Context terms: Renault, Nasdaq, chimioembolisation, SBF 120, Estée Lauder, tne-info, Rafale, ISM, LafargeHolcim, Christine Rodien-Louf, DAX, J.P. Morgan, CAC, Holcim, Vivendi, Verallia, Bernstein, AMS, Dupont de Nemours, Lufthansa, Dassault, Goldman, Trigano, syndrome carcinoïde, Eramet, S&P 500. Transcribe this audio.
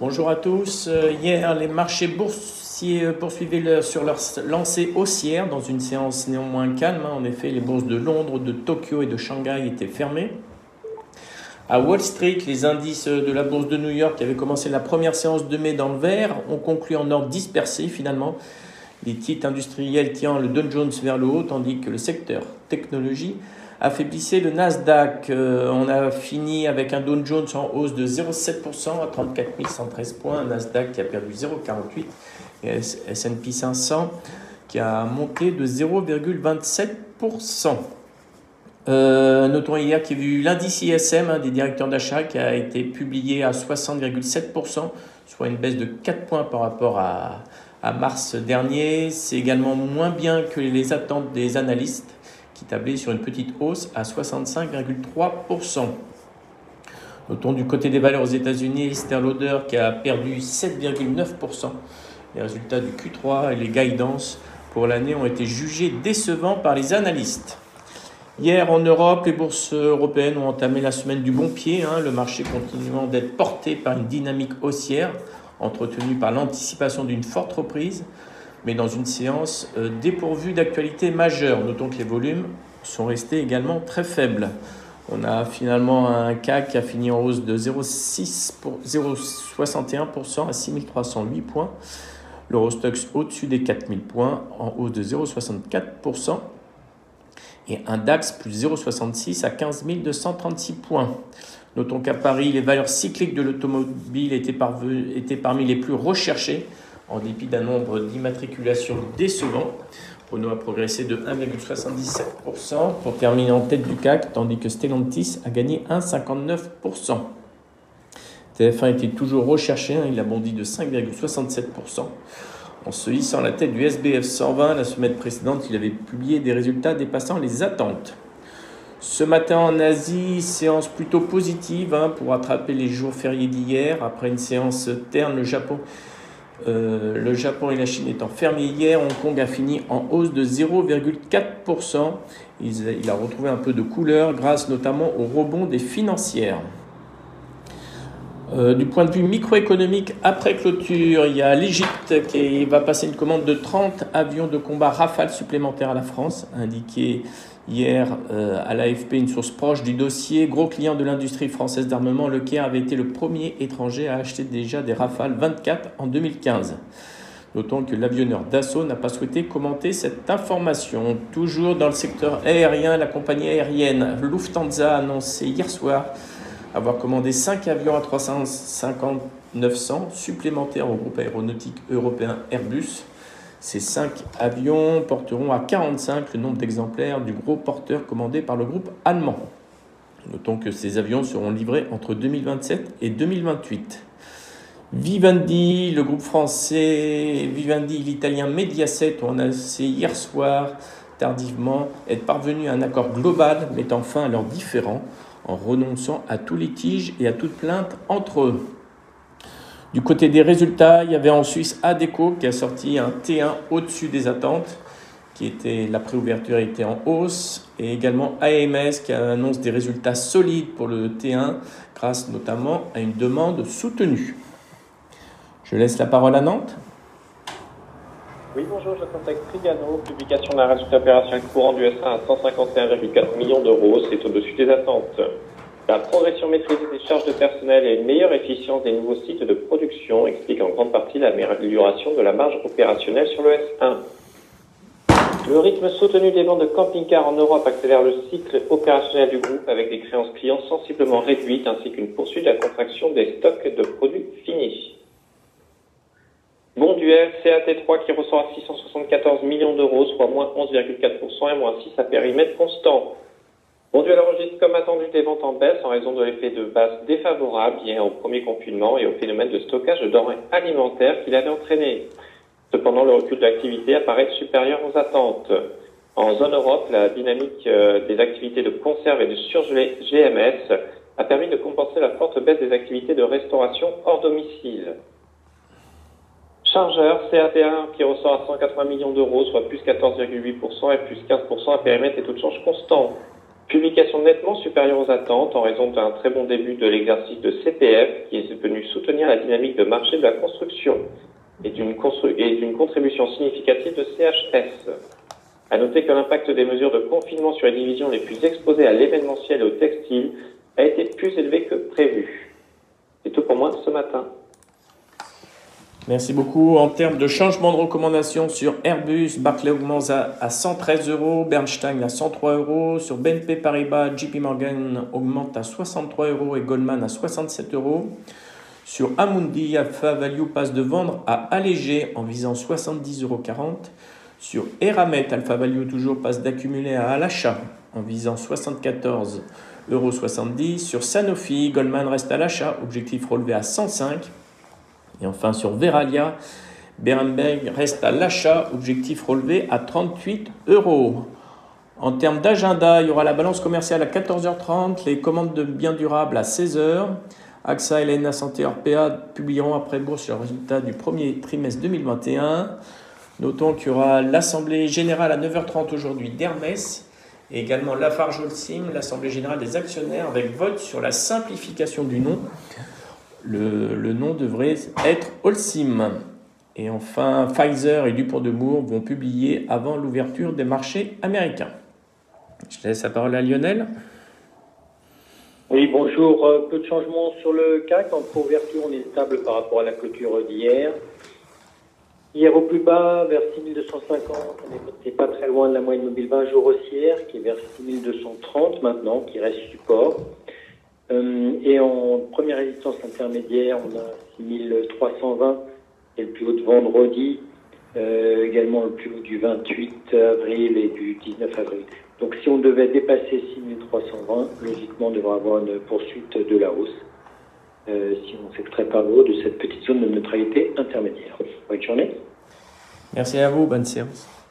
Bonjour à tous. Hier, les marchés boursiers poursuivaient sur leur lancée haussière dans une séance néanmoins calme. En effet, les bourses de Londres, de Tokyo et de Shanghai étaient fermées. À Wall Street, les indices de la bourse de New York qui avaient commencé la première séance de mai dans le vert ont conclu en ordre dispersé finalement. Les titres industriels tirant le Dow Jones vers le haut, tandis que le secteur technologie affaiblissait le Nasdaq. On a fini avec un Dow Jones en hausse de 0,7% à 34 113 points. Un Nasdaq qui a perdu 0,48 et S&P 500 qui a monté de 0,27%. Notons hier qu'il y a eu l'indice ISM des directeurs d'achat qui a été publié à 60,7%, soit une baisse de 4 points par rapport à mars dernier. C'est également moins bien que les attentes des analystes qui tablaient sur une petite hausse à 65,3%. Notons du côté des valeurs aux États-Unis, Estée Lauder qui a perdu 7,9%. Les résultats du Q3 et les guidances pour l'année ont été jugés décevants par les analystes. Hier en Europe, les bourses européennes ont entamé la semaine du bon pied, le marché continuant d'être porté par une dynamique haussière entretenue par l'anticipation d'une forte reprise, mais dans une séance dépourvue d'actualité majeure. Notons que les volumes sont restés également très faibles. On a finalement un CAC qui a fini en hausse de 0,61% à 6308 points. L'Eurostoxx au-dessus des 4000 points en hausse de 0,64%. Et un DAX plus 0,66 à 15 236 points. Notons qu'à Paris, les valeurs cycliques de l'automobile étaient parmi les plus recherchées, en dépit d'un nombre d'immatriculations décevant. Renault a progressé de 1,77% pour terminer en tête du CAC, tandis que Stellantis a gagné 1,59%. TF1 était toujours recherché, il a bondi de 5,67%. En se hissant la tête du SBF 120, la semaine précédente, il avait publié des résultats dépassant les attentes. Ce matin en Asie, séance plutôt positive pour rattraper les jours fériés d'hier. Après une séance terne, le Japon et la Chine étant fermés hier, Hong Kong a fini en hausse de 0,4%. Il a retrouvé un peu de couleur grâce notamment au rebond des financières. Du point de vue microéconomique, après clôture, il y a l'Égypte qui va passer une commande de 30 avions de combat Rafale supplémentaires à la France, indiqué hier à l'AFP une source proche du dossier. Gros client de l'industrie française d'armement, le Caire avait été le premier étranger à acheter déjà des Rafale 24 en 2015. Notons que l'avionneur Dassault n'a pas souhaité commenter cette information. Toujours dans le secteur aérien, la compagnie aérienne Lufthansa a annoncé hier soir avoir commandé 5 avions A350-900 supplémentaires au groupe aéronautique européen Airbus. Ces 5 avions porteront à 45 le nombre d'exemplaires du gros porteur commandé par le groupe allemand. Notons que ces avions seront livrés entre 2027 et 2028. Vivendi, le groupe français, Vivendi, l'italien Mediaset, on a annoncé hier soir tardivement être parvenu à un accord global mettant fin à leurs différends, en renonçant à tout litige et à toute plainte entre eux. Du côté des résultats, il y avait en Suisse ADECO qui a sorti un T1 au-dessus des attentes, la préouverture était en hausse, et également AMS qui annonce des résultats solides pour le T1 grâce notamment à une demande soutenue. Je laisse la parole à Nantes. Oui, bonjour, je contacte Trigano, publication d'un résultat opérationnel courant du S1 à 151,4 millions d'euros, c'est au-dessus des attentes. La progression maîtrisée des charges de personnel et une meilleure efficience des nouveaux sites de production expliquent en grande partie l'amélioration de la marge opérationnelle sur le S1. Le rythme soutenu des ventes de camping-cars en Europe accélère le cycle opérationnel du groupe avec des créances clients sensiblement réduites ainsi qu'une poursuite de la contraction des stocks de produits finis. Bon duel, CAT3 qui ressort à 674 millions d'euros, soit moins 11,4% et moins 6 à périmètre constant. Bon duel enregistre comme attendu des ventes en baisse en raison de l'effet de base défavorable lié au premier confinement et au phénomène de stockage de denrées alimentaires qu'il avait entraîné. Cependant, le recul de l'activité apparaît supérieur aux attentes. En zone Europe, la dynamique des activités de conserve et de surgelés GMS a permis de compenser la forte baisse des activités de restauration hors domicile. Chargeur, CAT1 qui ressort à 180 millions d'euros, soit plus 14,8% et plus 15% à périmètre et taux de change constant. Publication nettement supérieure aux attentes en raison d'un très bon début de l'exercice de CPF qui est venu soutenir la dynamique de marché de la construction et d'une contribution significative de CHS. À noter que l'impact des mesures de confinement sur les divisions les plus exposées à l'événementiel et au textile a été plus élevé que prévu. C'est tout pour moi ce matin. Merci beaucoup. En termes de changement de recommandation sur Airbus, Barclays augmente à 113 euros, Bernstein à 103 euros, sur BNP Paribas, J.P. Morgan augmente à 63 euros et Goldman à 67 euros. Sur Amundi, Alpha Value passe de vendre à alléger en visant 70,40 euros. Sur Eramet, Alpha Value toujours passe d'accumuler à l'achat en visant 74,70 euros. Sur Sanofi, Goldman reste à l'achat, objectif relevé à 105. Et enfin sur Verallia, Berenberg reste à l'achat, objectif relevé à 38 euros. En termes d'agenda, il y aura la balance commerciale à 14h30, les commandes de biens durables à 16h. AXA et LNA Santé Orpea publieront après bourse leurs résultats du premier trimestre 2021. Notons qu'il y aura l'Assemblée Générale à 9h30 aujourd'hui d'Hermès et également LafargeHolcim, l'Assemblée Générale des actionnaires avec vote sur la simplification du nom. Le nom devrait être Holcim. Et enfin, Pfizer et Dupont de Nemours vont publier avant l'ouverture des marchés américains. Je laisse la parole à Lionel. Oui, bonjour. Peu de changements sur le CAC. En couverture, on est stable par rapport à la clôture d'hier. Hier au plus bas, vers 6250, on n'est pas très loin de la moyenne mobile 20 jours haussière, qui est vers 6230 maintenant, qui reste support. Et en première résistance intermédiaire, on a 6320, et le plus haut de vendredi, également le plus haut du 28 avril et du 19 avril. Donc si on devait dépasser 6320, logiquement on devrait avoir une poursuite de la hausse, si on s'extrait par le haut de cette petite zone de neutralité intermédiaire. Bonne journée. Merci à vous, bonne séance.